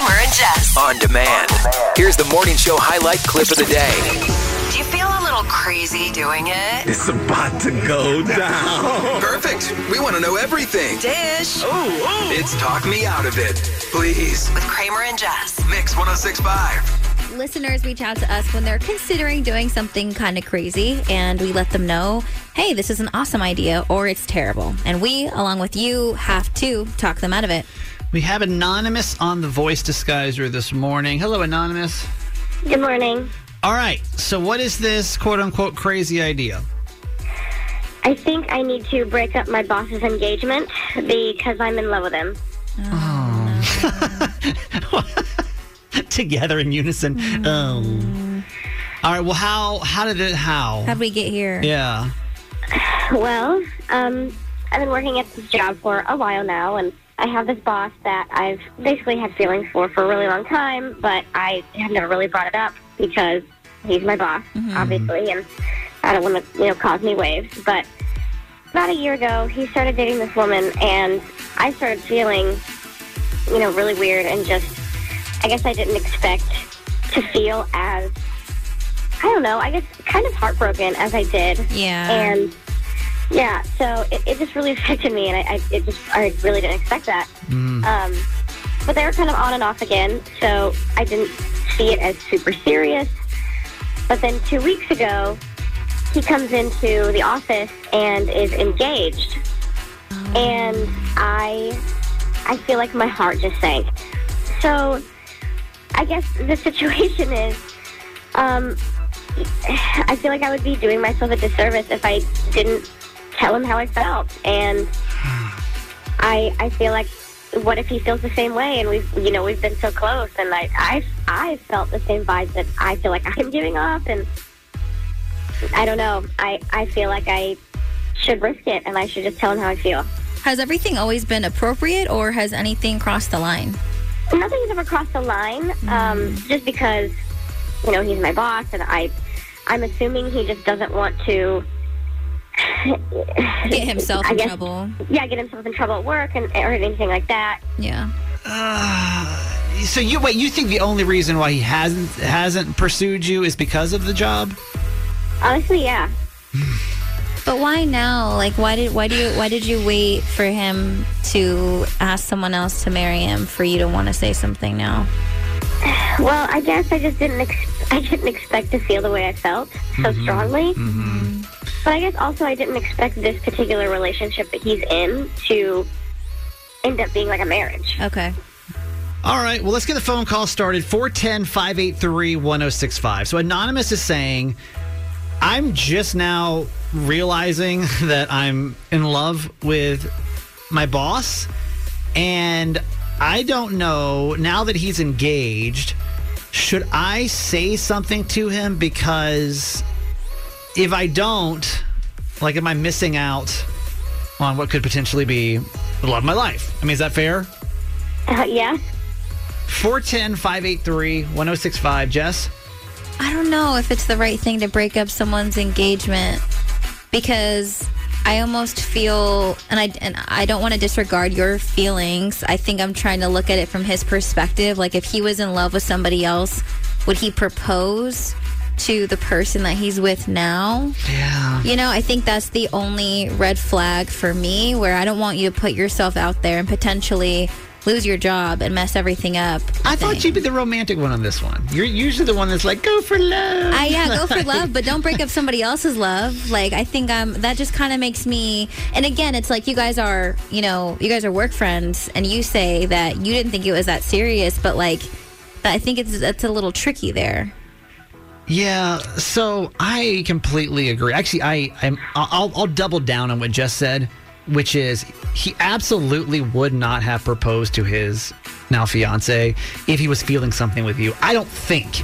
Kramer and Jess. On demand. Here's the morning show highlight clip of the day. Do you feel a little crazy doing it? It's about to go down. Perfect. We want to know everything. Dish. Oh. It's Talk Me Out of It, please. With Kramer and Jess. Mix 106.5. Listeners reach out to us when they're considering doing something kind of crazy, and we let them know, hey, this is an awesome idea, or it's terrible. And we, along with you, have to talk them out of it. We have Anonymous on the voice disguiser this morning. Hello, Anonymous. Good morning. All right, so what is this quote-unquote crazy idea? I think I need to break up my boss's engagement because I'm in love with him. Oh. Together in unison. Oh. All right, well, how did it? How'd we get here? Yeah. Well, I've been working at this job for a while now, and I have this boss that I've basically had feelings for a really long time, but I have never really brought it up because he's my boss, obviously, and I don't want to, cause me waves. But about a year ago, he started dating this woman, and I started feeling, really weird, and just, I guess I didn't expect to feel as, kind of heartbroken as I did. Yeah. And yeah, so it just really affected me, and I really didn't expect that. But they were kind of on and off again, so I didn't see it as super serious. But then 2 weeks ago, he comes into the office and is engaged, and I feel like my heart just sank. So I guess the situation is, I feel like I would be doing myself a disservice if I didn't tell him how I felt, and I feel like, what if he feels the same way? And we've been so close, and I felt the same vibes that I feel like I'm giving off, and I don't know. I feel like I should risk it, and I should just tell him how I feel. Has everything always been appropriate, or has anything crossed the line? Nothing's ever crossed the line, just because he's my boss, and I'm assuming he just doesn't want to get himself in trouble. Yeah, get himself in trouble at work or anything like that. Yeah. So you think the only reason why he hasn't pursued you is because of the job? Honestly, yeah. But why now? Like, why did you wait for him to ask someone else to marry him for you to want to say something now? Well, I guess I just didn't expect to feel the way I felt so strongly. Mm-hmm. But I guess also I didn't expect this particular relationship that he's in to end up being like a marriage. Okay. All right. Well, let's get the phone call started. 410-583-1065. So Anonymous is saying, I'm just now realizing that I'm in love with my boss. And I don't know, now that he's engaged, should I say something to him? Because if I don't, am I missing out on what could potentially be the love of my life? I mean, is that fair? Yeah. 410-583-1065. Jess? I don't know if it's the right thing to break up someone's engagement, because I almost feel, and I don't want to disregard your feelings. I think I'm trying to look at it from his perspective. Like, if he was in love with somebody else, would he propose to the person that he's with now? Yeah. I think that's the only red flag for me, where I don't want you to put yourself out there and potentially lose your job and mess everything up. I thought you'd be the romantic one on this one. You're usually the one that's like, go for love. Go for love, but don't break up somebody else's love. I think that just kind of makes me, and again, it's like you guys are work friends, and you say that you didn't think it was that serious, but I think it's a little tricky there. Yeah, so I completely agree. Actually, I'll double down on what Jess said, which is he absolutely would not have proposed to his now fiance if he was feeling something with you. I don't think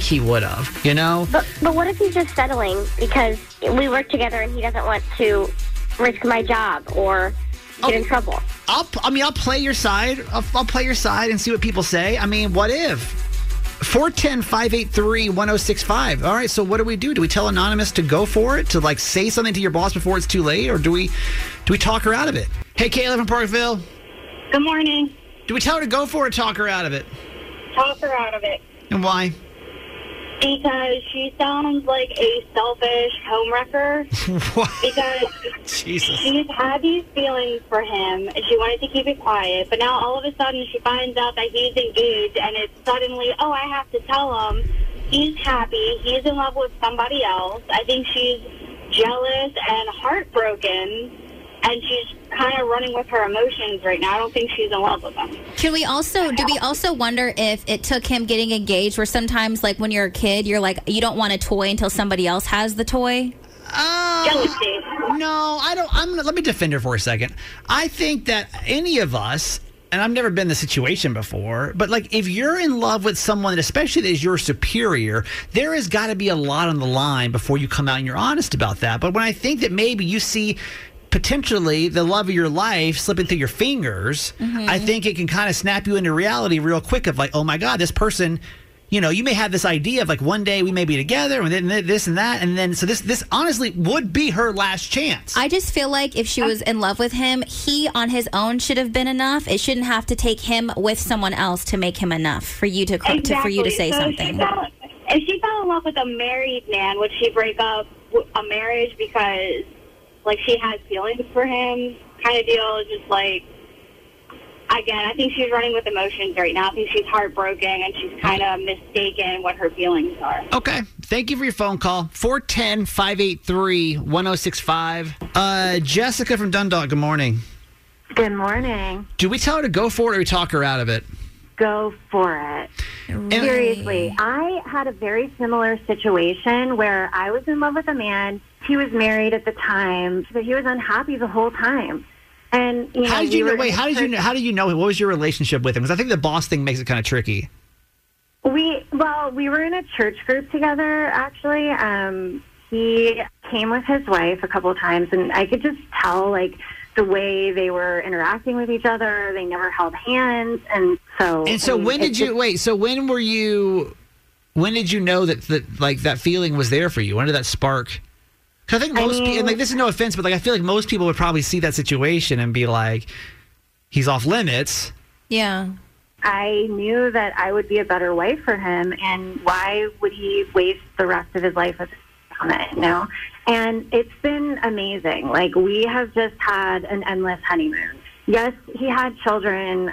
he would have, But what if he's just settling because we work together and he doesn't want to risk my job or get in trouble? I'll play your side. I'll play your side and see what people say. I mean, what if? 410-583-1065. All right, so what do we do? Do we tell Anonymous to go for it, to say something to your boss before it's too late, or do we talk her out of it? Hey, Kayla from Parkville. Good morning. Do we tell her to go for it or talk her out of it? Talk her out of it. And why? Because she sounds like a selfish homewrecker. What? Because Jesus. She's had these feelings for him, and she wanted to keep it quiet. But now all of a sudden she finds out that he's engaged, and it's suddenly, oh, I have to tell him. He's happy. He's in love with somebody else. I think she's jealous and heartbroken, and she's kind of running with her emotions right now. I don't think she's in love with him. Can we also, do we also wonder if it took him getting engaged, where sometimes, like, when you're a kid, you're like, you don't want a toy until somebody else has the toy? Jealousy. No, I don't. Let me defend her for a second. I think that any of us, and I've never been in this situation before, but, like, if you're in love with someone, especially that is your superior, there has got to be a lot on the line before you come out and you're honest about that. But when I think that maybe you see potentially the love of your life slipping through your fingers, I think it can kind of snap you into reality real quick of like, oh my God, this person, you know, you may have this idea of like one day we may be together and then this and that. And then, so this honestly would be her last chance. I just feel like if she was in love with him, he on his own should have been enough. It shouldn't have to take him with someone else to make him enough for you to, for you to say something. If she fell in love with a married man, would she break up a marriage because like she has feelings for him kind of deal? Just like, again, I think she's running with emotions right now. I think she's heartbroken, and she's kind of mistaken what her feelings are. Okay. Thank you for your phone call. 410-583-1065. Jessica from Dundalk, good morning. Good morning. Do we tell her to go for it or we talk her out of it? Go for it. Seriously. I had a very similar situation where I was in love with a man. He was married at the time, but he was unhappy the whole time. And you know, how did you know? Wait, how did you know him? What was your relationship with him? Because I think the boss thing makes it kind of tricky. We were in a church group together. Actually, he came with his wife a couple of times, and I could just tell like the way they were interacting with each other. They never held hands, So when were you? When did you know that feeling was there for you? When did that spark? I think people, like, this is no offense, but like I feel like most people would probably see that situation and be like, he's off limits. Yeah. I knew that I would be a better wife for him, and why would he waste the rest of his life on it, you know? And it's been amazing. Like, we have just had an endless honeymoon. Yes, he had children.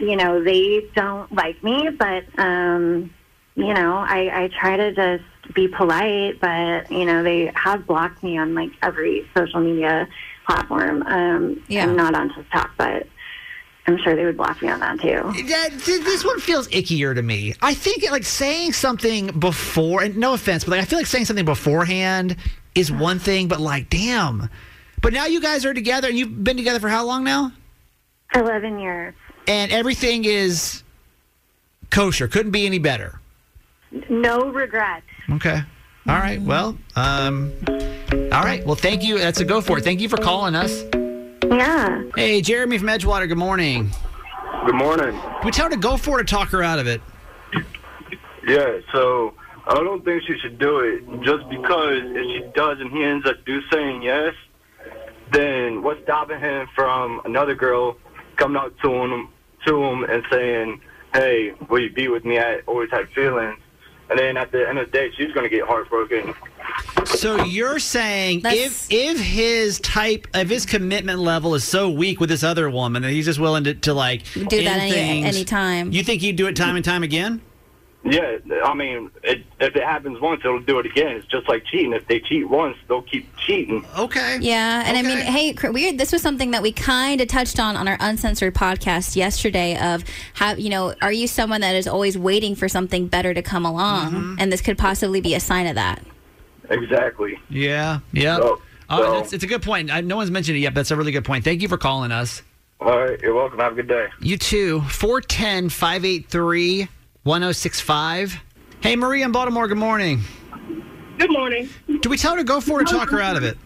You know, they don't like me, but, you know, I try to just be polite, but you know, they have blocked me on like every social media platform. I'm not on TikTok, but I'm sure they would block me on that too. Yeah, this one feels ickier to me. I think like saying something before, and no offense, but like I feel like saying something beforehand is one thing, but like, damn. But now you guys are together, and you've been together for how long now? 11 years. And everything is kosher. Couldn't be any better. No regrets. Okay. All right. Well, all right. Well, thank you. That's a go for it. Thank you for calling us. Yeah. Hey, Jeremy from Edgewater. Good morning. Good morning. Can we tell her to go for it or talk her out of it? Yeah. So I don't think she should do it just because if she does and he ends up saying yes, then what's stopping him from another girl coming out to him and saying, hey, will you be with me? I always had feelings. And then at the end of the day, she's going to get heartbroken. So you're saying if his type of his commitment level is so weak with this other woman that he's just willing to like do that any time, you think he'd do it time and time again? Yeah, I mean, if it happens once, it'll do it again. It's just like cheating. If they cheat once, they'll keep cheating. Okay. Yeah, and okay. I mean, hey, this was something that we kind of touched on our Uncensored podcast yesterday of how, you know, are you someone that is always waiting for something better to come along? Mm-hmm. And this could possibly be a sign of that. Exactly. Yeah, yeah. It's a good point. No one's mentioned it yet, but that's a really good point. Thank you for calling us. All right, you're welcome. Have a good day. You too. 410-583- 1065. Hey, Maria in Baltimore, good morning. Good morning. Do we tell her to go for it or talk her out of it?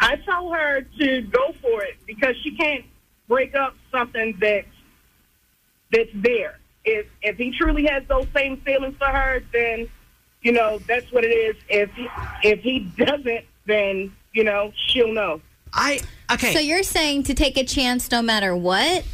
I tell her to go for it because she can't break up something that's there. If he truly has those same feelings for her, then, you know, that's what it is. If he doesn't, then, you know, she'll know. So you're saying to take a chance no matter what?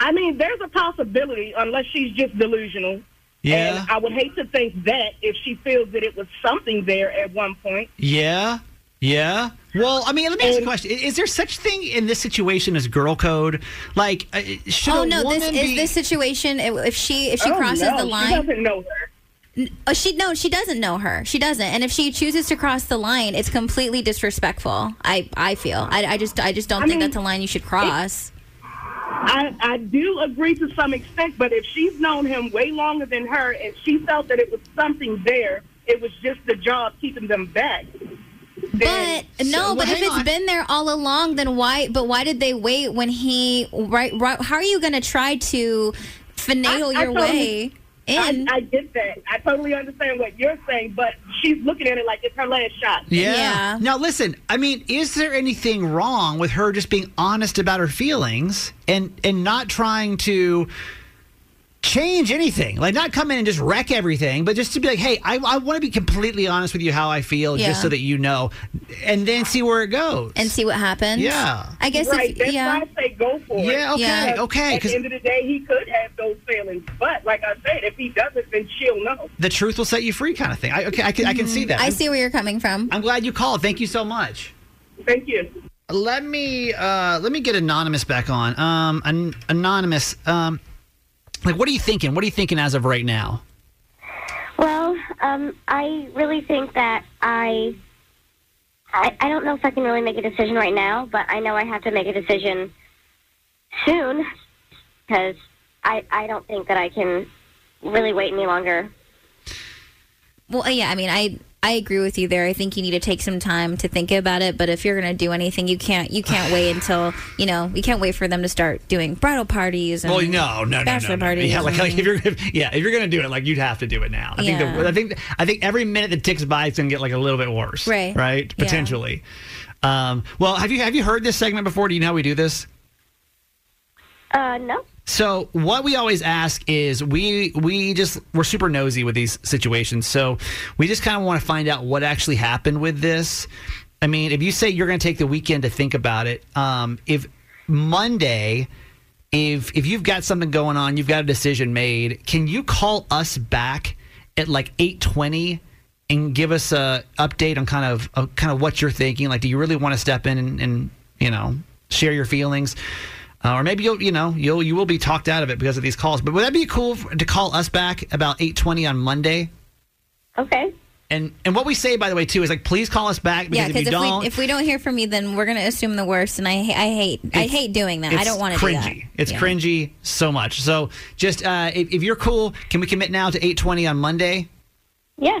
I mean, there's a possibility, unless she's just delusional. Yeah. And I would hate to think that if she feels that it was something there at one point. Yeah. Yeah. Well, I mean, let me ask you a question. Is there such thing in this situation as girl code? Like, should this situation, if she crosses the line. She doesn't know her. She doesn't know her. She doesn't. And if she chooses to cross the line, it's completely disrespectful. I feel. I just don't think that's a line you should cross. I do agree to some extent, but if she's known him way longer than her and she felt that it was something there, it was just the job keeping them back. But if it's been there all along, then why? But why did they wait when he? Right, how are you going to try to finagle your way in? I get that. I totally understand what you're saying, but she's looking at it like it's her last shot. Yeah. Now listen, I mean, is there anything wrong with her just being honest about her feelings and not trying to change anything, like not come in and just wreck everything, but just to be like, hey, I want to be completely honest with you how I feel, just so that you know, and then see where it goes and see what happens. Yeah, I guess that's why I say go for it. Yeah, okay. At the end of the day, he could have those feelings, but like I said, if he doesn't, then she'll know. The truth will set you free, kind of thing. I can see that. I see where you're coming from. I'm glad you called. Thank you so much. Thank you. Let me get Anonymous back on. Anonymous. Like, what are you thinking? What are you thinking as of right now? Well, I really think that I don't know if I can really make a decision right now, but I know I have to make a decision soon because I don't think that I can really wait any longer. Well, yeah, I mean, I agree with you there. I think you need to take some time to think about it. But if you're going to do anything, you can't wait until, you can't wait for them to start doing bridal parties. And bachelor parties. Yeah, like if you're going to do it, like you'd have to do it now. I think every minute that ticks by, it's going to get like a little bit worse. Right. Right. Potentially. Yeah. Well, have you heard this segment before? Do you know how we do this? No. So what we always ask is we're super nosy with these situations. So we just kind of want to find out what actually happened with this. I mean, if you say you're going to take the weekend to think about it, if Monday, if you've got something going on, you've got a decision made, can you call us back at like 8:20 and give us a update on kind of what you're thinking? Like, do you really want to step in and share your feelings? Or maybe you will be talked out of it because of these calls. But would that be cool to call us back about 8:20 on Monday? Okay. And what we say, by the way, too, is like, please call us back because if we don't hear from you, then we're going to assume the worst. And I hate doing that. I don't want to do that. It's cringy so much. So just if you're cool, can we commit now to 8:20 on Monday? Yeah.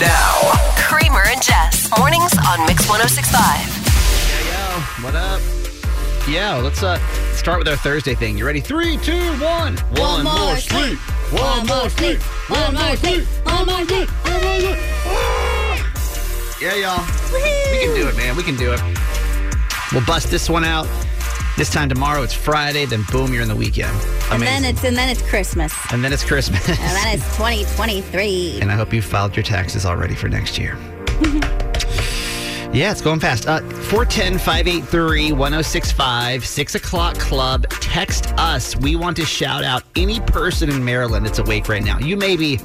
Now, Kramer and Jess, mornings on Mix 106.5. Yo, what up? Yo, let's start with our Thursday thing. You ready? 3, 2, 1. One more sleep. One more sleep. One more sleep. One more sleep. One more sleep. Yeah, y'all. Woo-hoo. We can do it, man. We can do it. We'll bust this one out. This time tomorrow, it's Friday. Then boom, you're in the weekend. Amazing. And then it's Christmas. And then it's Christmas. And then it's 2023. And I hope you filed your taxes already for next year. Yeah, it's going fast. 410-583-1065, 6 o'clock club. Text us. We want to shout out any person in Maryland that's awake right now. You may be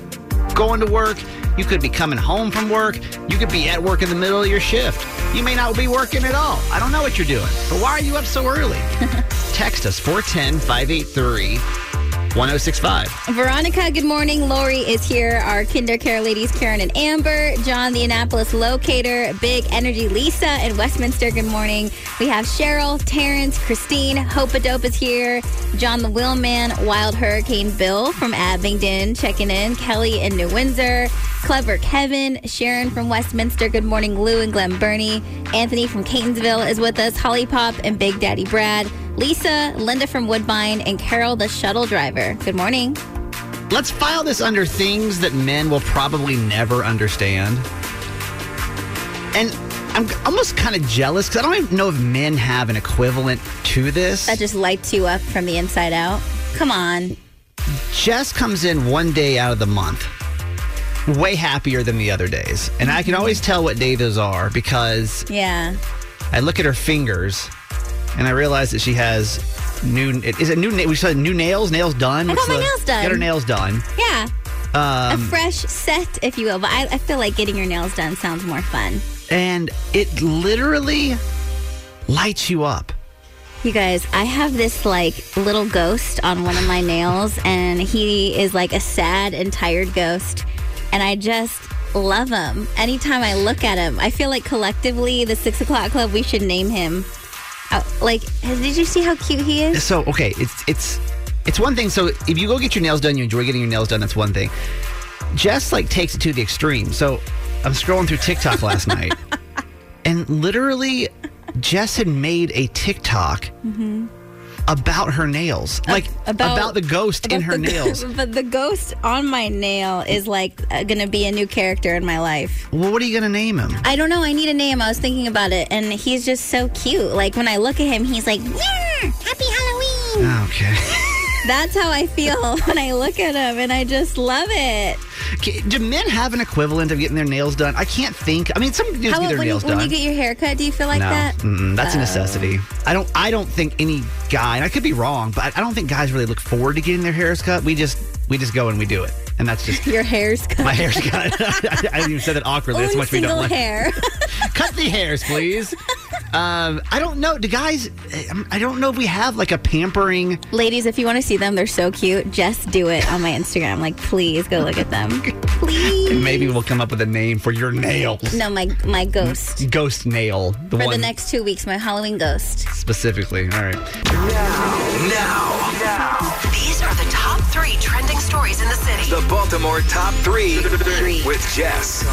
going to work. You could be coming home from work. You could be at work in the middle of your shift. You may not be working at all. I don't know what you're doing, but why are you up so early? Text us, 410-583-1065. Veronica, good morning. Lori is here. Our Kinder Care ladies, Karen and Amber. John, the Annapolis locator. Big Energy Lisa in Westminster, good morning. We have Cheryl, Terrence, Christine. Hope-a-Dope is here. John the Wheelman. Wild Hurricane Bill from Abingdon checking in. Kelly in New Windsor. Clever Kevin. Sharon from Westminster. Good morning. Lou and Glen Burnie. Anthony from Catonsville is with us. Holly Pop and Big Daddy Brad. Lisa, Linda from Woodbine, and Carol, the shuttle driver. Good morning. Let's file this under things that men will probably never understand. And I'm almost kind of jealous because I don't even know if men have an equivalent to this. That just lights you up from the inside out. Come on. Jess comes in one day out of the month, way happier than the other days. And I can always tell what day those are because I look at her fingers and I realize that she has new nails? Nails done? I got my nails done. Got her nails done. Yeah. A fresh set, if you will. But I feel like getting your nails done sounds more fun. And it literally lights you up. You guys, I have this like little ghost on one of my nails, and he is like a sad and tired ghost, and I just love him. Anytime I look at him, I feel like collectively, the 6 o'clock club, we should name him. Like, did you see how cute he is? So, okay, it's one thing. So if you go get your nails done, you enjoy getting your nails done. That's one thing. Jess like takes it to the extreme. So I'm scrolling through TikTok last night, and literally Jess had made a TikTok about her nails, like about the ghost in her nails. But the ghost on my nail is like going to be a new character in my life. Well, what are you going to name him? I don't know. I need a name. I was thinking about it, and he's just so cute. Like when I look at him, he's like, yeah, happy Halloween. Okay. That's how I feel when I look at him, and I just love it. Do men have an equivalent of getting their nails done? I can't think. I mean, some dudes get their nails done. When you get your hair cut, do you feel like that? Mm-mm, that's a necessity. I don't think any guy, and I could be wrong, but I don't think guys really look forward to getting their hairs cut. We just go and we do it. And that's just... Your hair's cut. My hair's cut. I even said that awkwardly. That's much we don't like. Hair. Cut the hairs, please. I don't know. Do guys... I don't know if we have like a pampering... Ladies, if you want to see them, they're so cute. Just do it on my Instagram. Like, please go look at them. Please. And maybe we'll come up with a name for your nails. No, my ghost. Ghost nail. For the next 2 weeks, my Halloween ghost. Specifically. All right. Now. These are the top 3 trending stories in the city. The Baltimore top 3 with Jess.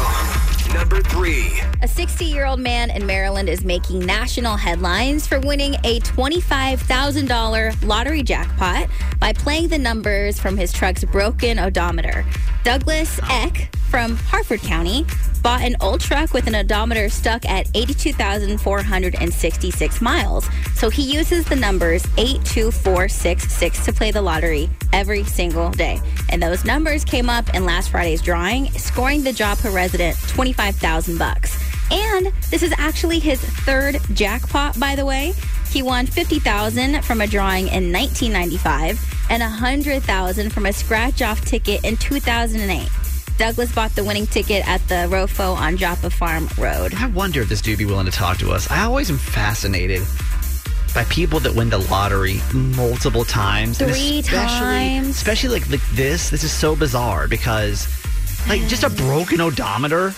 Number 3. A 60-year-old man in Maryland is making national headlines for winning a $25,000 lottery jackpot by playing the numbers from his truck's broken odometer. Douglas Eck from Harford County bought an old truck with an odometer stuck at 82,466 miles. So he uses the numbers 82466 to play the lottery every single day. And those numbers came up in last Friday's drawing, scoring the Joppa resident $25,000. And this is actually his 3rd jackpot, by the way. He won $50,000 from a drawing in 1995 and $100,000 from a scratch-off ticket in 2008. Douglas bought the winning ticket at the Rofo on Joppa Farm Road. I wonder if this dude be willing to talk to us. I always am fascinated by people that win the lottery multiple times. 3 times. Especially like this. This is so bizarre because like just a broken odometer.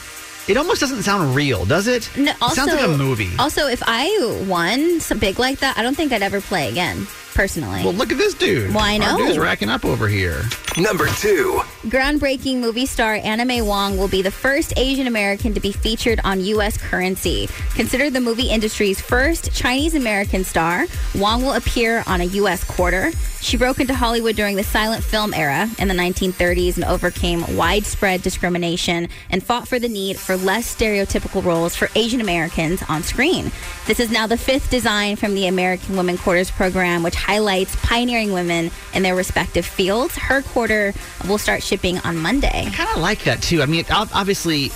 It almost doesn't sound real, does it? No, also, it sounds like a movie. Also, if I won some big like that, I don't think I'd ever play again, personally. Well, look at this dude. Well, I know. Our dude's racking up over here. Number 2. Groundbreaking movie star Anna May Wong will be the first Asian American to be featured on U.S. currency. Considered the movie industry's first Chinese American star, Wong will appear on a U.S. quarter. She broke into Hollywood during the silent film era in the 1930s and overcame widespread discrimination and fought for the need for less stereotypical roles for Asian Americans on screen. This is now the 5th design from the American Women Quarters program, which highlights pioneering women in their respective fields. Her quarter will start shipping on Monday. I kind of like that, too. I mean, obviously,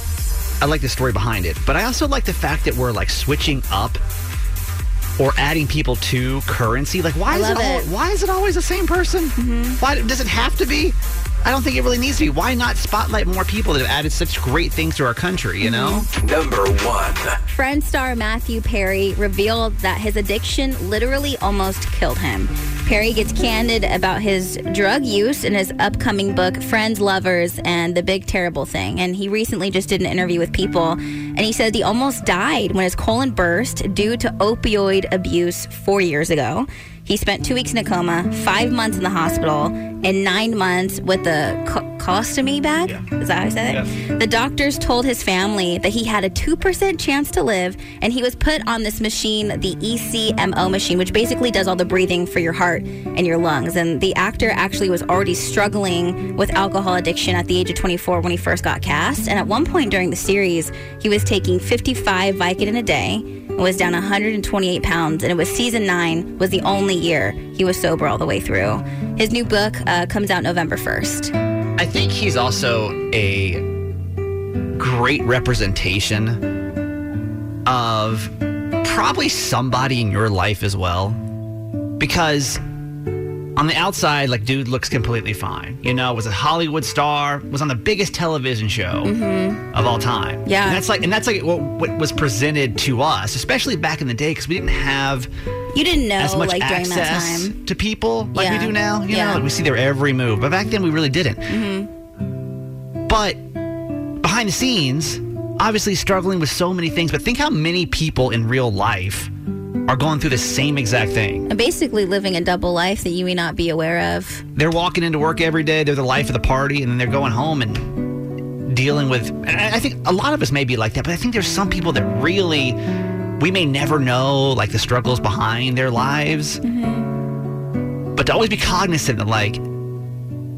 I like the story behind it, but I also like the fact that we're, like, switching up or adding people to currency. Like, why is it always the same person? Mm-hmm. Why does it have to be? I don't think it really needs to be. Why not spotlight more people that have added such great things to our country, you know? Number 1. Friends star Matthew Perry revealed that his addiction literally almost killed him. Perry gets candid about his drug use in his upcoming book, Friends, Lovers, and The Big Terrible Thing. And he recently just did an interview with People, and he said he almost died when his colon burst due to opioid abuse 4 years ago. He spent 2 weeks in a coma, 5 months in the hospital, and 9 months with a costomy bag. Yeah. Is that how I said it? Yeah. The doctors told his family that he had a 2% chance to live, and he was put on this machine, the ECMO machine, which basically does all the breathing for your heart and your lungs. And the actor actually was already struggling with alcohol addiction at the age of 24 when he first got cast. And at one point during the series, he was taking 55 Vicodin a day and was down 128 pounds. And it was season 9 was the only year he was sober all the way through. His new book comes out November 1st. I think he's also a great representation of probably somebody in your life as well. Because on the outside, like, dude looks completely fine. You know, was a Hollywood star, was on the biggest television show of all time. Yeah. And that's like what was presented to us, especially back in the day, because we didn't have as much access to people like we do now. You know, like we see their every move. But back then, we really didn't. Mm-hmm. But behind the scenes, obviously struggling with so many things. But think how many people in real life are going through the same exact thing. And basically living a double life that you may not be aware of. They're walking into work every day. They're the life of the party. And then they're going home and dealing with... And I think a lot of us may be like that. But I think there's some people that really... We may never know, like, the struggles behind their lives. Mm-hmm. But to always be cognizant that, like,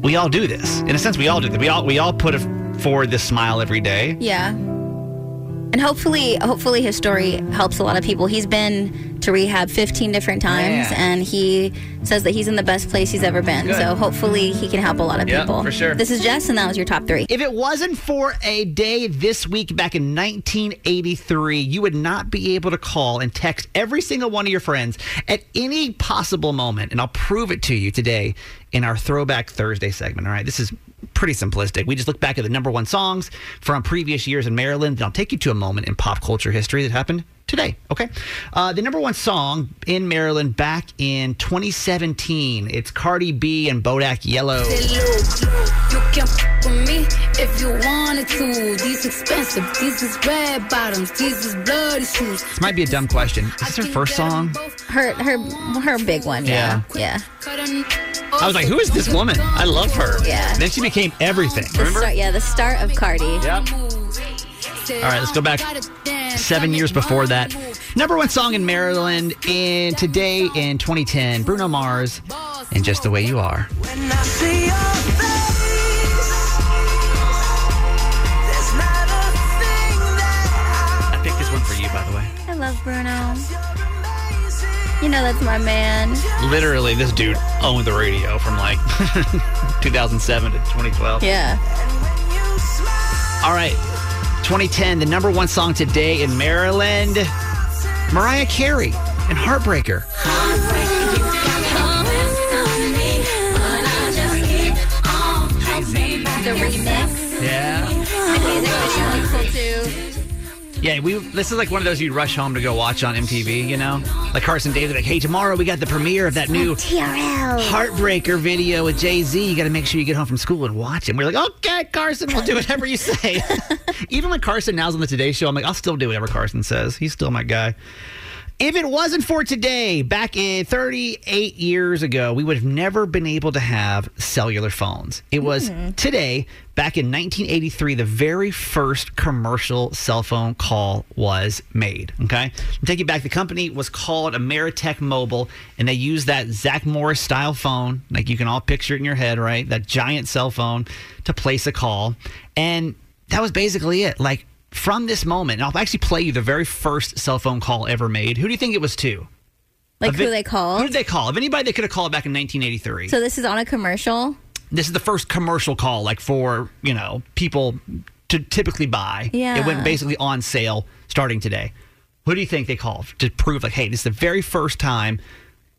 we all do this. In a sense, we all do that. We all put forward this smile every day. Yeah. And hopefully his story helps a lot of people. He's been to rehab 15 different times, and he says that he's in the best place he's ever been. Good. So hopefully he can help a lot of people. For sure. This is Jess, and that was your top three. If it wasn't for a day this week back in 1983, you would not be able to call and text every single one of your friends at any possible moment, and I'll prove it to you today in our Throwback Thursday segment. All right, this is pretty simplistic. We just look back at the number one songs from previous years in Maryland, and I'll take you to a moment in pop culture history that happened today, okay? The number one song in Maryland back in 2017, it's Cardi B and Bodak Yellow. You can fuck with me if you wanted to. These expensive, these is red bottoms, these is bloody shoes. This might be a dumb question. Is this her first song? Her big one, yeah. I was like, who is this woman? I love her. Yeah. Then she became everything. Remember? The start of Cardi. Yep. All right, let's go back 7 years before that. Number one song in Maryland in 2010, Bruno Mars, and Just the Way You Are. When I see your face. I picked this one for you, by the way. I love Bruno. You know, that's my man. Literally, this dude owned the radio from, like, 2007 to 2012. Yeah. All right. 2010, the number one song today in Maryland, Mariah Carey and Heartbreaker. The remix. Yeah. The music was really cool, too. Yeah, this is like one of those you rush home to go watch on MTV, you know? Like Carson Daly, like, hey, tomorrow we got the premiere of that new TRL Heartbreaker video with Jay-Z. You got to make sure you get home from school and watch it. And we're like, okay, Carson, we'll do whatever you say. Even when Carson now's on the Today Show, I'm like, I'll still do whatever Carson says. He's still my guy. If it wasn't for today, back in 38 years ago, we would have never been able to have cellular phones. It was today, back in 1983, the very first commercial cell phone call was made. Okay? I'll take you back. The company was called Ameritech Mobile, and they used that Zach Morris-style phone, like you can all picture it in your head, right? That giant cell phone to place a call. And that was basically it. Like, from this moment, and I'll actually play you the very first cell phone call ever made. Who do you think it was to? Like, who they called? Who did they call? If anybody, they could have called back in 1983. So this is on a commercial? This is the first commercial call, like, for, you know, people to typically buy. Yeah. It went basically on sale starting today. Who do you think they called to prove, like, hey, this is the very first time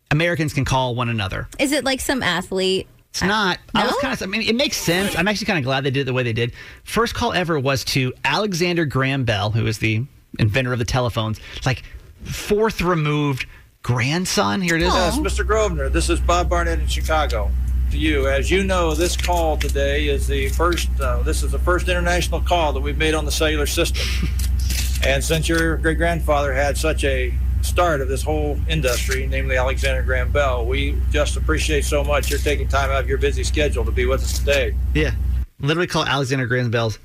Americans can call one another? Is it like some athlete? It's not. No? I mean, it makes sense. I'm actually kind of glad they did it the way they did. First call ever was to Alexander Graham Bell, who is the inventor of the telephones, like fourth removed grandson. Here it is. Yes, Mr. Grosvenor, this is Bob Barnett in Chicago. To you, as you know, this call today is the first. This is the first international call that we've made on the cellular system. And since your great grandfather had such a start of this whole industry, namely Alexander Graham Bell, we just appreciate so much you're taking time out of your busy schedule to be with us today. Yeah. literally called Alexander Graham Bell's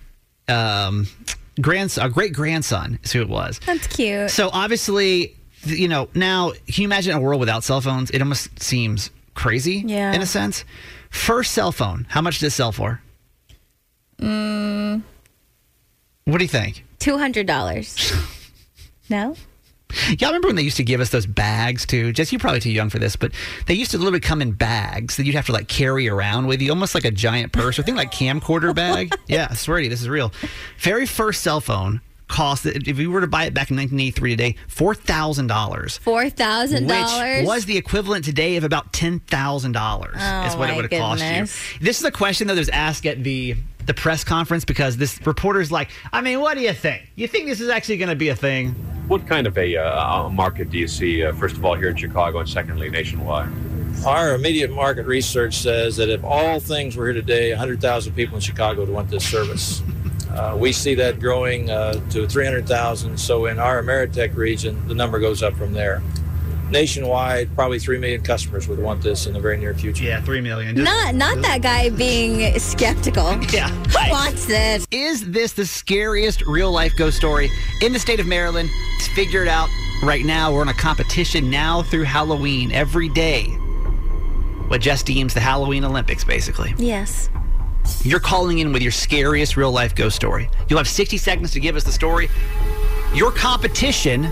grandson, a great grandson is who it was. That's cute. So obviously, you know, now can you imagine a world without cell phones? It almost seems crazy, yeah, in a sense. First cell phone, how much did it sell for? What do you think? $200. No? Y'all remember when they used to give us those bags too? Jess, you're probably too young for this, but they used to literally come in bags that you'd have to like carry around with you, almost like a giant purse or thing like camcorder bag. Yeah, I swear to you, this is real. Very first cell phone cost, if you were to buy it back in 1983 today, $4,000. $4,000? Which was the equivalent today of about $10,000 is what it would have cost you. This is a question that was asked at the press conference because this reporter's like, I mean, what do you think? You think this is actually going to be a thing? What kind of a market do you see, first of all, here in Chicago and secondly, nationwide? Our immediate market research says that if all things were here today, 100,000 people in Chicago would want this service. We see that growing to 300,000. So in our Ameritech region, the number goes up from there. Nationwide, probably 3 million customers would want this in the very near future. Yeah, 3 million. Not that guy being skeptical. Yeah. Who wants this? Is this the scariest real-life ghost story in the state of Maryland? Let's figure it out right now. We're in a competition now through Halloween every day. What Jess deems the Halloween Olympics, basically. Yes. You're calling in with your scariest real-life ghost story. You'll have 60 seconds to give us the story. Your competition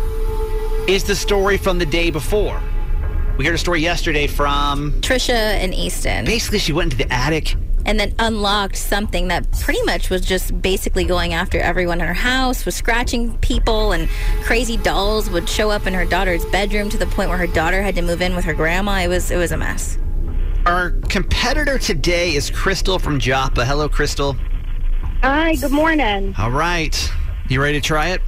is the story from the day before. We heard a story yesterday from Trisha and Easton. Basically, she went into the attic and then unlocked something that pretty much was just basically going after everyone in her house, was scratching people, and crazy dolls would show up in her daughter's bedroom to the point where her daughter had to move in with her grandma. It was a mess. Our competitor today is Crystal from Joppa. Hello, Crystal. Hi, good morning. All right. You ready to try it?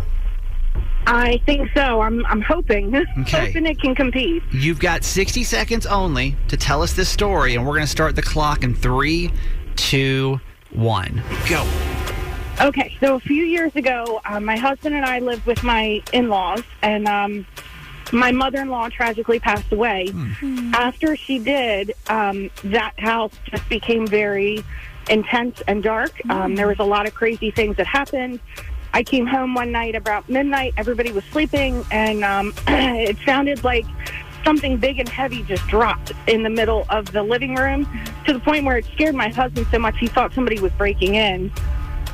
I think so. I'm hoping. Okay. Hoping it can compete. You've got 60 seconds only to tell us this story, and we're going to start the clock in 3, 2, 1. Go. Okay. So a few years ago, my husband and I lived with my in-laws, and my mother-in-law tragically passed away. Mm. After she did, that house just became very intense and dark. There was a lot of crazy things that happened. I came home one night about midnight. Everybody was sleeping, and it sounded like something big and heavy just dropped in the middle of the living room to the point where it scared my husband so much he thought somebody was breaking in.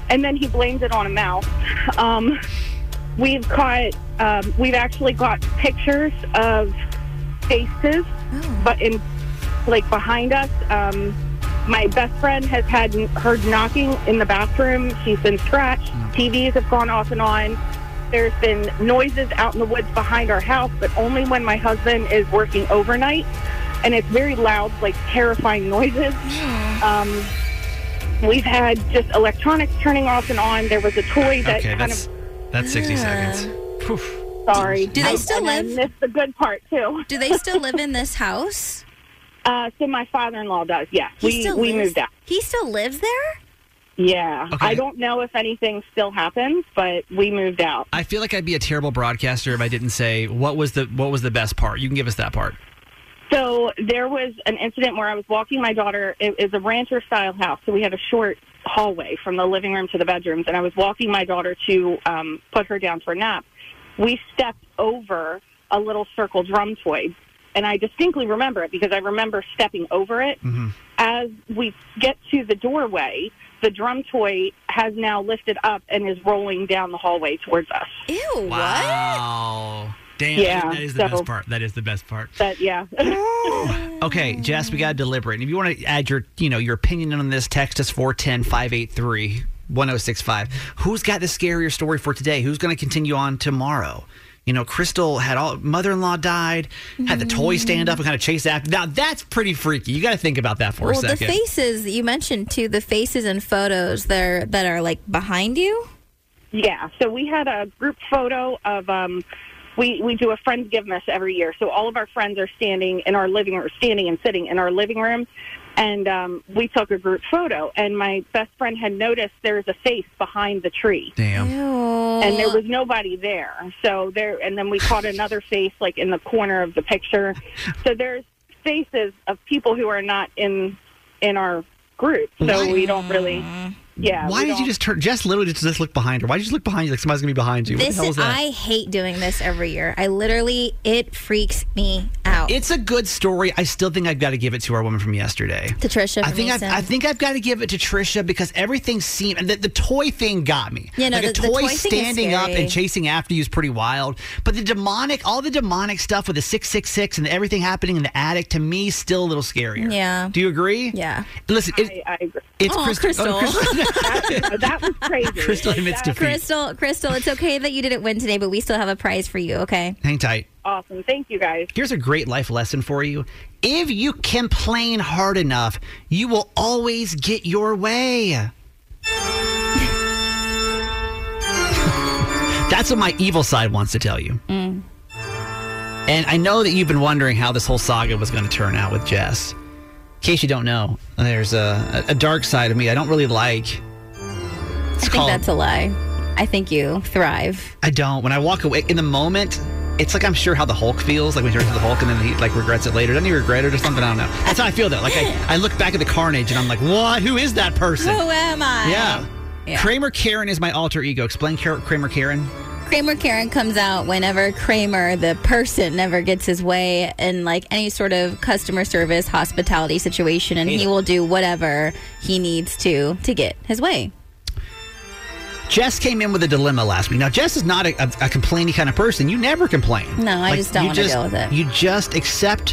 And then he blamed it on a mouse. We've actually got pictures of faces, but in like behind us. My best friend has heard knocking in the bathroom. She's been scratched. TVs have gone off and on. There's been noises out in the woods behind our house, but only when my husband is working overnight, and it's very loud, like terrifying noises. We've had just electronics turning off and on. There was a toy that That's 60 seconds. Poof. Sorry. Do they still live? I missed the good part, too. Do they still live in this house? So my father-in-law does, yes. We moved out. He still lives there? Yeah. Okay. I don't know if anything still happens, but we moved out. I feel like I'd be a terrible broadcaster if I didn't say, what was the best part? You can give us that part. So there was an incident where I was walking my daughter. It is a rancher-style house, so we had a short hallway from the living room to the bedrooms, and I was walking my daughter to put her down for a nap. We stepped over a little circle drum toy, and I distinctly remember it because I remember stepping over it. Mm-hmm. As we get to the doorway, the drum toy has now lifted up and is rolling down the hallway towards us. Ew, wow. What? Damn, yeah, that is the best part. That is the best part. But yeah. Okay, Jess, we got to deliberate. And if you want to add your opinion on this, text us 410-583-1065. Who's got the scarier story for today? Who's going to continue on tomorrow? You know, Crystal had mother-in-law died, had the toy stand up and kind of chase after. Now, that's pretty freaky. You got to think about that for a second. Well, the faces you mentioned, too, the faces and photos that are, like, behind you? Yeah, so we had a group photo of... We do a Friendsgivemas every year, so all of our friends are standing and sitting in our living room, and we took a group photo, and my best friend had noticed there's a face behind the tree. Damn. Ew. And there was nobody there. And then we caught another face, like, in the corner of the picture. So there's faces of people who are not in our group, so we don't really. Yeah. Why did you just turn? Jess literally just look behind her. Why did you just look behind you like somebody's gonna be behind you? What the hell is that? I hate doing this every year. It freaks me out. It's a good story. I still think I've got to give it to our woman from yesterday, to Trisha. I think I've got to give it to Trisha because everything seemed, and the toy thing got me. Yeah, no, like the toy standing up and chasing after you is pretty wild. But the demonic, all the demonic stuff with the 666 and everything happening in the attic, to me, still a little scarier. Yeah. Do you agree? Yeah. Listen, I agree. It's Crystal. That was crazy. Crystal admits defeat. Crystal, it's okay that you didn't win today, but we still have a prize for you, okay? Hang tight. Awesome. Thank you, guys. Here's a great life lesson for you. If you complain hard enough, you will always get your way. That's what my evil side wants to tell you. Mm. And I know that you've been wondering how this whole saga was going to turn out with Jess. In case you don't know, there's a dark side of me I don't really like. I think that's a lie. I think you thrive. I don't. When I walk away, in the moment, it's like I'm sure how the Hulk feels. Like when he turns to the Hulk and then he like regrets it later. Doesn't he regret it or something? I don't know. That's how I feel though. Like I look back at the carnage and I'm like, what? Who is that person? Who am I? Yeah. Kramer Karen is my alter ego. Explain Kramer Karen. Kramer Karen comes out whenever Kramer, the person, never gets his way in like any sort of customer service, hospitality situation, and he will do whatever he needs to get his way. Jess came in with a dilemma last week. Now, Jess is not a complaining kind of person. You never complain. No, I just don't want to deal with it. You just accept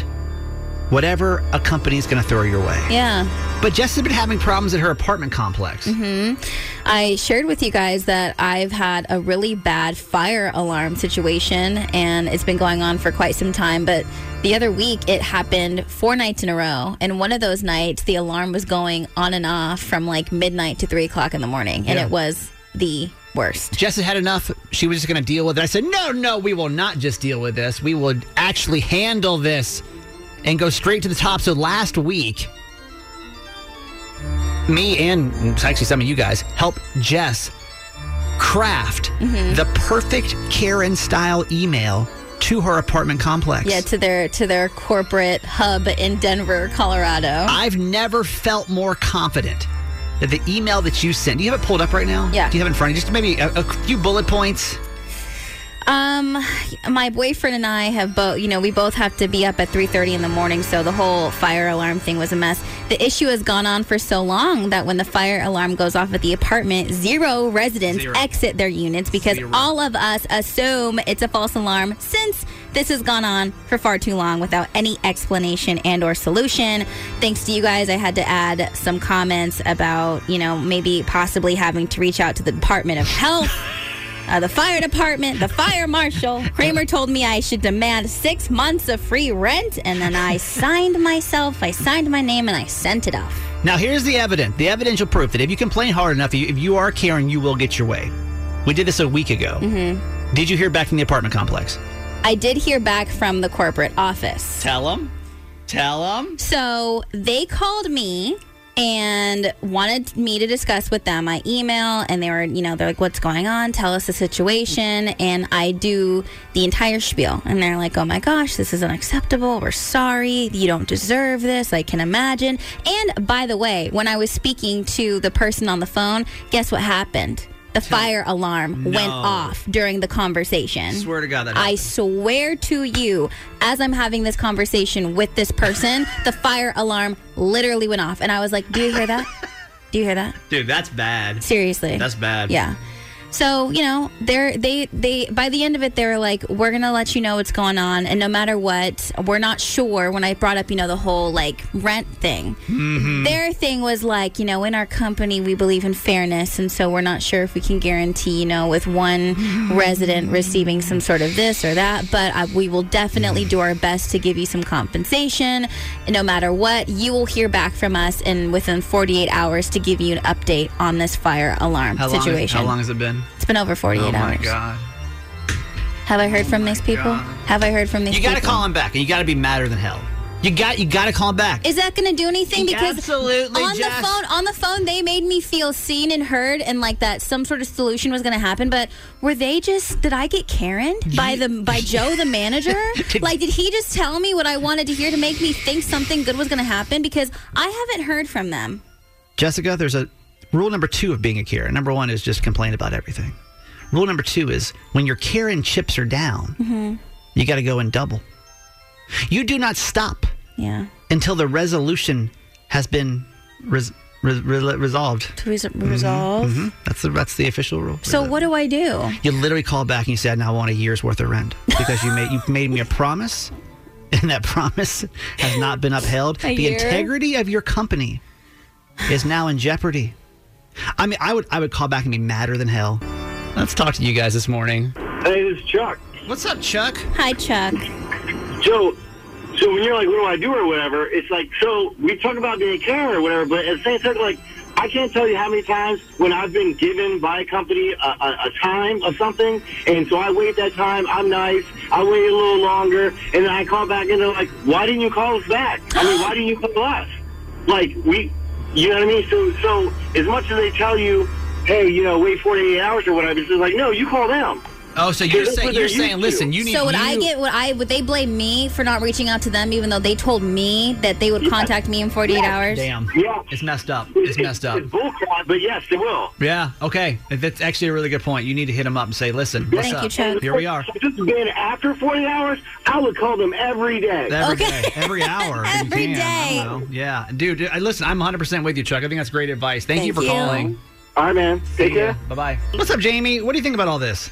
whatever a company's going to throw your way. Yeah. But Jess has been having problems at her apartment complex. Mm-hmm. I shared with you guys that I've had a really bad fire alarm situation, and it's been going on for quite some time. But the other week, it happened 4 nights in a row. And one of those nights, the alarm was going on and off from like midnight to 3 o'clock in the morning. And it was the worst. Jess had enough. She was just going to deal with it. I said, no, we will not just deal with this. We will actually handle this and go straight to the top. So last week, me and actually some of you guys helped Jess craft the perfect Karen-style email to her apartment complex. Yeah, to their corporate hub in Denver, Colorado. I've never felt more confident that the email that you sent. Do you have it pulled up right now? Yeah. Do you have it in front of you? Just maybe a few bullet points. My boyfriend and I have both, we both have to be up at 3:30 in the morning, so the whole fire alarm thing was a mess. The issue has gone on for so long that when the fire alarm goes off at the apartment, zero residents exit their units because all of us assume it's a false alarm since this has gone on for far too long without any explanation and or solution. Thanks to you guys, I had to add some comments about, maybe possibly having to reach out to the Department of Health. The fire department, the fire marshal. Kramer told me I should demand 6 months of free rent, and then I signed my name, and I sent it off. Now, here's the evidential proof that if you complain hard enough, if you are caring, you will get your way. We did this a week ago. Mm-hmm. Did you hear back from the apartment complex? I did hear back from the corporate office. Tell them. So they called me and wanted me to discuss with them my email, and they were, they're like, what's going on? Tell us the situation. And I do the entire spiel, and they're like, oh my gosh, this is unacceptable. We're sorry. You don't deserve this. I can imagine. And by the way, when I was speaking to the person on the phone, guess what happened? The fire alarm went off during the conversation. Swear to God that happened. I swear to you, as I'm having this conversation with this person, the fire alarm literally went off. And I was like, do you hear that? Do you hear that? Dude, that's bad. Seriously. That's bad. Yeah. So, they by the end of it, they were like, we're going to let you know what's going on. And no matter what, we're not sure. When I brought up, the whole, rent thing. Mm-hmm. Their thing was like, in our company, we believe in fairness. And so we're not sure if we can guarantee, with one resident receiving some sort of this or that. But we will definitely do our best to give you some compensation. And no matter what, you will hear back from us in within 48 hours to give you an update on this fire alarm situation. How long has it been? It's been over 48 hours. Oh, my God. Have I heard from these people? Have I heard from these people? You got to call them back, and you got to be madder than hell. You got to call them back. Is that going to do anything? Because absolutely, on the phone, they made me feel seen and heard, and like that some sort of solution was going to happen. But were they just? Did I get Karen'd by Joe, the manager? Did he just tell me what I wanted to hear to make me think something good was going to happen? Because I haven't heard from them. Jessica, there's a rule number 2 of being a Karen. Number 1 is just complain about everything. Rule number 2 is when your Karen chips are down, you got to go and double. You do not stop until the resolution has been resolved. Resolve. Mm-hmm. That's the official rule. So what do I do? You literally call back and you say, "Now I want a year's worth of rent because you made me a promise, and that promise has not been upheld. Integrity of your company is now in jeopardy." I mean, I would call back and be madder than hell. Let's talk to you guys this morning. Hey, this is Chuck. What's up, Chuck? Hi, Chuck. So when you're like, what do I do or whatever, it's like, so we talk about being a Karen or whatever, but at the same time, like, I can't tell you how many times when I've been given by a company a time of something, and so I wait that time, I'm nice, I wait a little longer, and then I call back and they're like, why didn't you call us back? I mean, why didn't you call us? Like, you know what I mean? So as much as they tell you, hey, you know, wait 48 hours or whatever, it's just like, no, you call them. Oh, so you're saying, listen, you need to. So would they blame me for not reaching out to them, even though they told me that they would contact me in 48 hours? Damn. Yeah. It's messed up. It's messed up. It's bullcrap, but yes, they will. Yeah, okay. That's actually a really good point. You need to hit them up and say, listen, what's up? Thank you, Chuck. Here we are. If it's been after 40 hours, I would call them every day. Every day. Every hour. Every day. I don't know. Yeah. Dude, listen, I'm 100% with you, Chuck. I think that's great advice. Thank you for calling. All right, man. Take care. Bye-bye. What's up, Jamie? What do you think about all this?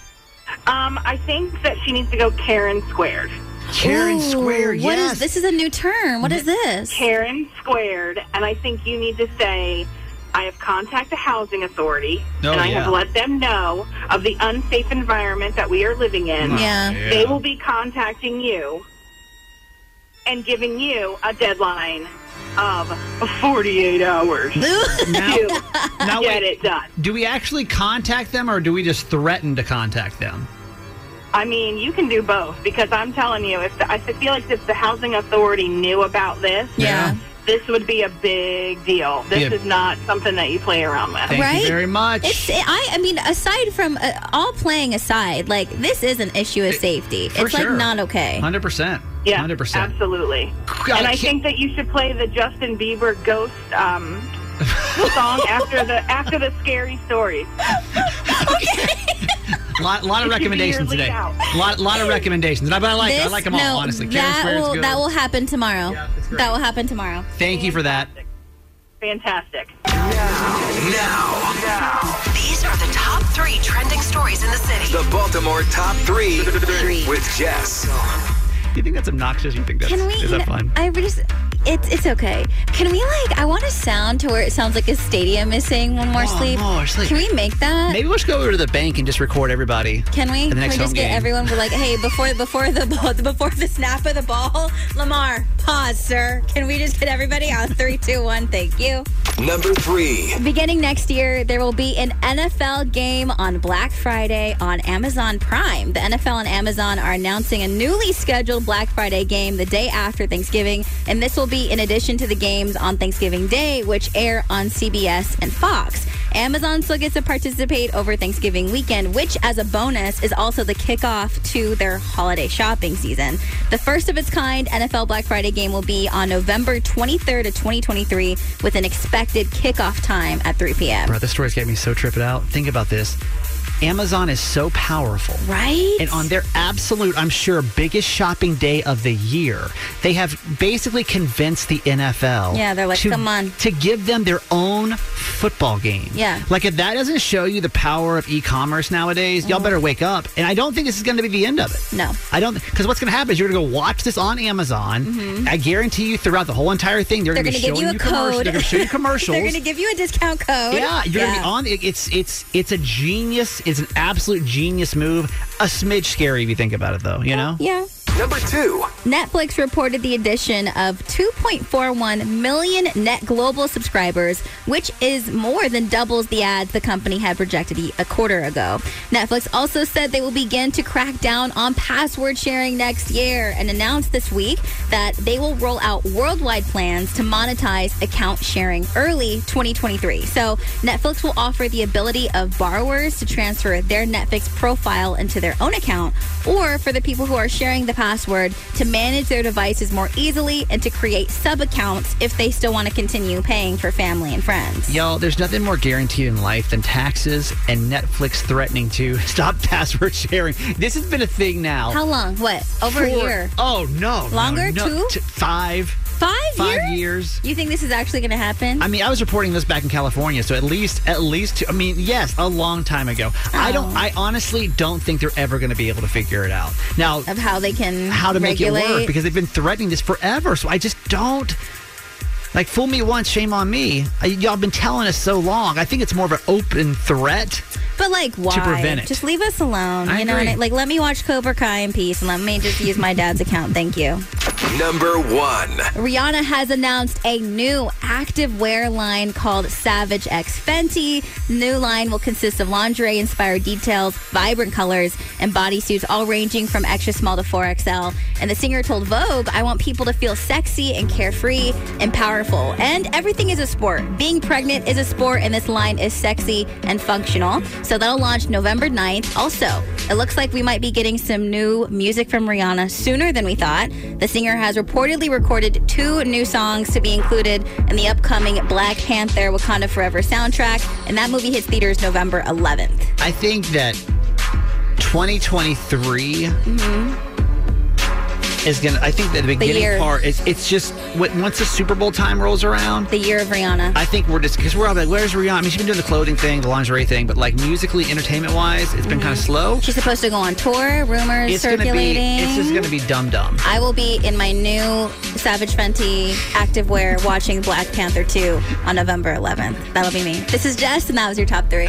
I think that she needs to go Karen squared. Karen squared, yes. This is a new term. What is this? Karen squared. And I think you need to say, I have contacted the housing authority, and I have let them know of the unsafe environment that we are living in. Yeah. They will be contacting you and giving you a deadline of 48 hours. Now get it done. Do we actually contact them, or do we just threaten to contact them? I mean, you can do both, because I'm telling you, I feel like if the housing authority knew about this, this would be a big deal. This is not something that you play around with. Thank you very much. I mean, aside from all playing aside, like, this is an issue of safety. It's not okay. 100%. Yeah, 100%. Absolutely. And I think that you should play the Justin Bieber Ghost song after the scary stories. Okay. A lot of recommendations today. A lot of recommendations. But I like them all, honestly. That will happen tomorrow. Yeah, that will happen tomorrow. Thank you for that. Fantastic. Now. These are the top 3 trending stories in the city. The Baltimore top 3 with Jess. Do you think that's obnoxious? You think that's is that fun? It's okay. Can we I want a sound to where it sounds like a stadium is saying one more sleep. More sleep. Can we make that? Maybe we'll just go over to the bank and just record everybody. Can we? Can we just get everyone? We're like, hey, before the snap of the ball, Lamar, pause, sir. Can we just get everybody on 3, 2, 1? Thank you. Number 3. Beginning next year, there will be an NFL game on Black Friday on Amazon Prime. The NFL and Amazon are announcing a newly scheduled Black Friday game the day after Thanksgiving, and this will be in addition to the games on Thanksgiving Day, which air on CBS and Fox. Amazon still gets to participate over Thanksgiving weekend, which, as a bonus, is also the kickoff to their holiday shopping season. The first of its kind NFL Black Friday game will be on November 23rd of 2023 with an expected kickoff time at 3 p.m. Bro, this story's got me so tripped out. Think about this. Amazon is so powerful. Right? And on their absolute, I'm sure, biggest shopping day of the year, they have basically convinced the NFL they're like, come on, to give them their own football game. Yeah. Like, if that doesn't show you the power of e-commerce nowadays, y'all better wake up. And I don't think this is going to be the end of it. No. I don't. Because what's going to happen is you're going to go watch this on Amazon. Mm-hmm. I guarantee you throughout the whole entire thing, they're going to give you a code. They're going to show you commercials. They're going to give you a discount code. Yeah. You're going to be on. It's a genius. It's an absolute genius move. A smidge scary if you think about it, though, you know? Yeah. Number 2. Netflix reported the addition of 2.41 million net global subscribers, which is more than doubles the ads the company had projected a quarter ago. Netflix also said they will begin to crack down on password sharing next year and announced this week that they will roll out worldwide plans to monetize account sharing early 2023. So Netflix will offer the ability of borrowers to transfer their Netflix profile into their own account, or for the people who are sharing the password password to manage their devices more easily and to create sub-accounts if they still want to continue paying for family and friends. Y'all, there's nothing more guaranteed in life than taxes and Netflix threatening to stop password sharing. This has been a thing now. How long? What? Over a year? Oh, no. Longer? No, no. 2? 5. 5 years? 5 years. You think this is actually going to happen? I mean, I was reporting this back in California, so at least, I mean, yes, a long time ago. Oh. I honestly don't think they're ever going to be able to figure it out. Now, of how they can how to regulate. Make it work, because they've been threatening this forever, so I just don't. Like, fool me once, shame on me. Y'all been telling us so long. I think it's more of an open threat. But, like, why? To prevent it. Just leave us alone. I agree. Like, let me watch Cobra Kai in peace, and let me just use my dad's account. Thank you. Number one. Rihanna has announced a new activewear line called Savage X Fenty. The new line will consist of lingerie-inspired details, vibrant colors, and bodysuits, all ranging from extra small to 4XL. And the singer told Vogue, I want people to feel sexy and carefree and powerful. And everything is a sport. Being pregnant is a sport, and this line is sexy and functional. So that'll launch November 9th. Also, it looks like we might be getting some new music from Rihanna sooner than we thought. The singer has reportedly recorded 2 new songs to be included in the upcoming Black Panther: Wakanda Forever soundtrack, and that movie hits theaters November 11th. I think that 2023 is going to, I think that the beginning part is, it's just, once the Super Bowl time rolls around. The year of Rihanna. I think we're just, because we're all like, where's Rihanna? I mean, she's been doing the clothing thing, the lingerie thing, but like musically, entertainment-wise, it's been kind of slow. She's supposed to go on tour, rumors circulating. It's just going to be dumb. I will be in my new Savage Fenty activewear watching Black Panther 2 on November 11th. That'll be me. This is Jess, and that was your top 3.